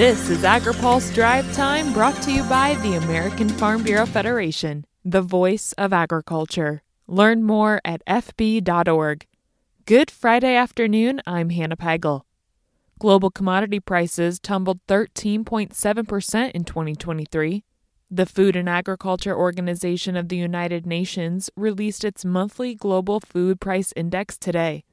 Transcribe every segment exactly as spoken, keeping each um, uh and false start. This is AgriPulse Drive Time, brought to you by the American Farm Bureau Federation, the voice of agriculture. Learn more at f b dot org. Good Friday afternoon, I'm Hannah Pagel. Global commodity prices tumbled thirteen point seven percent in twenty twenty-three. The Food and Agriculture Organization of the United Nations released its monthly Global Food Price Index today.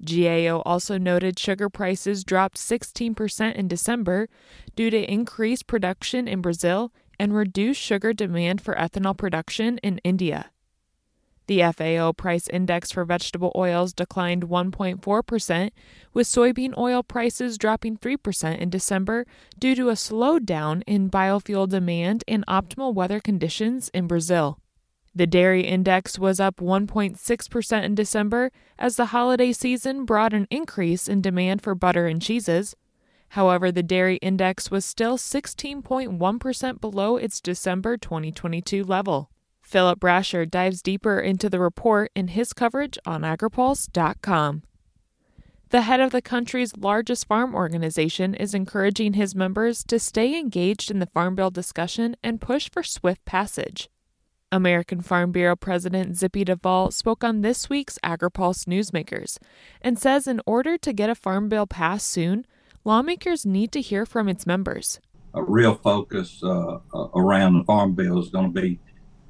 G A O also noted sugar prices dropped sixteen percent in December due to increased production in Brazil and reduced sugar demand for ethanol production in India. The F A O price index for vegetable oils declined one point four percent, with soybean oil prices dropping three percent in December due to a slowdown in biofuel demand and optimal weather conditions in Brazil. The dairy index was up one point six percent in December as the holiday season brought an increase in demand for butter and cheeses. However, the dairy index was still sixteen point one percent below its December twenty twenty-two level. Philip Brasher dives deeper into the report in his coverage on agripulse dot com. The head of the country's largest farm organization is encouraging his members to stay engaged in the Farm Bill discussion and push for swift passage. American Farm Bureau President Zippy Duvall spoke on this week's AgriPulse Newsmakers and says in order to get a farm bill passed soon, lawmakers need to hear from its members. A real focus uh, around the farm bill is going to be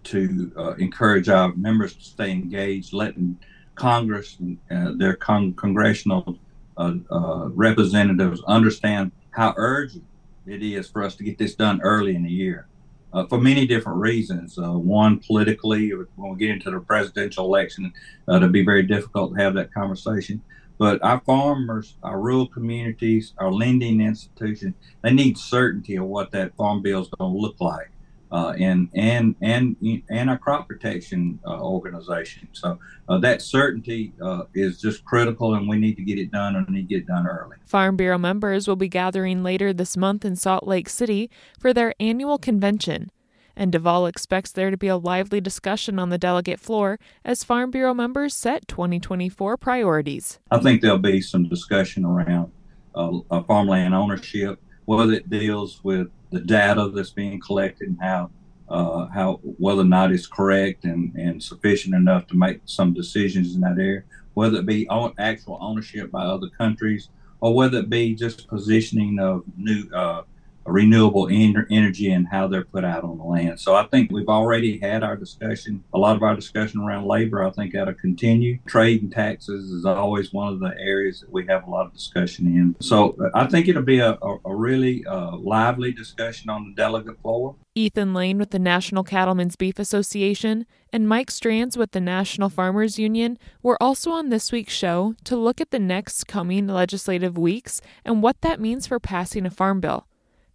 to uh, encourage our members to stay engaged, letting Congress and uh, their con- congressional uh, uh, representatives understand how urgent it is for us to get this done early in the year. Uh, for many different reasons. Uh, one, politically, when we get into the presidential election, uh, it'll be very difficult to have that conversation. But our farmers, our rural communities, our lending institutions, they need certainty of what that farm bill is going to look like, uh, and and and and our crop protection uh, organization. So uh, that certainty uh, is just critical, and we need to get it done, and we need to get it done early. Farm Bureau members will be gathering later this month in Salt Lake City for their annual convention, and Duvall expects there to be a lively discussion on the delegate floor as Farm Bureau members set twenty twenty-four priorities. I think there'll be some discussion around uh, farmland ownership, whether it deals with the data that's being collected and how, uh, how whether or not it's correct and, and sufficient enough to make some decisions in that area, whether it be on, actual ownership by other countries, or whether it be just positioning of new uh, renewable en- energy and how they're put out on the land. So I think we've already had our discussion, a lot of our discussion around labor. I think that'll continue. Trade and taxes is always one of the areas that we have a lot of discussion in. So I think it'll be a, a, a really uh, lively discussion on the delegate floor. Ethan Lane with the National Cattlemen's Beef Association and Mike Strands with the National Farmers Union were also on this week's show to look at the next coming legislative weeks and what that means for passing a farm bill.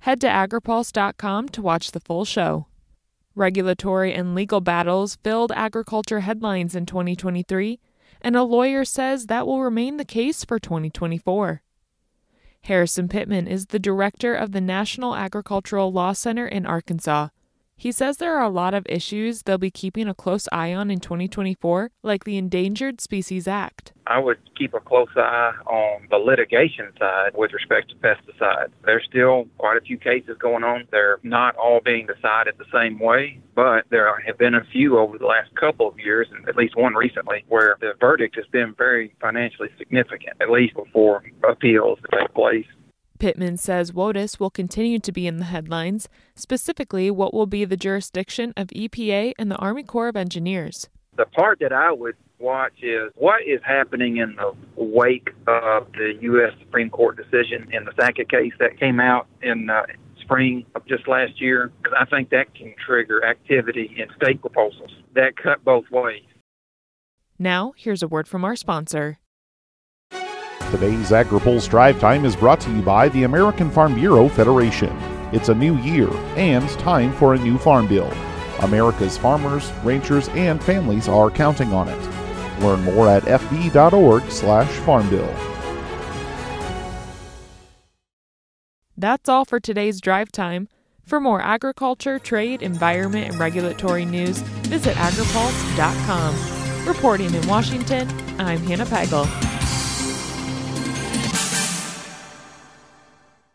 Head to agripulse dot com to watch the full show. Regulatory and legal battles filled agriculture headlines in twenty twenty-three, and a lawyer says that will remain the case for twenty twenty-four. Harrison Pittman is the director of the National Agricultural Law Center in Arkansas. He says there are a lot of issues they'll be keeping a close eye on in twenty twenty-four, like the Endangered Species Act. I would keep a close eye on the litigation side with respect to pesticides. There's still quite a few cases going on. They're not all being decided the same way, but there have been a few over the last couple of years, and at least one recently, where the verdict has been very financially significant, at least before appeals take place. Pittman says WOTUS will continue to be in the headlines, specifically what will be the jurisdiction of E P A and the Army Corps of Engineers. The part that I would watch is what is happening in the wake of the U S Supreme Court decision in the Sackett case that came out in uh, spring of just last year, because I think that can trigger activity in state proposals that cut both ways. Now, here's a word from our sponsor. Today's AgriPulse Drive Time is brought to you by the American Farm Bureau Federation. It's a new year and time for a new farm bill. America's farmers, ranchers, and families are counting on it. Learn more at f b dot org slash farm bill. That's all for today's Drive Time. For more agriculture, trade, environment, and regulatory news, visit agripulse dot com. Reporting in Washington, I'm Hannah Pagel.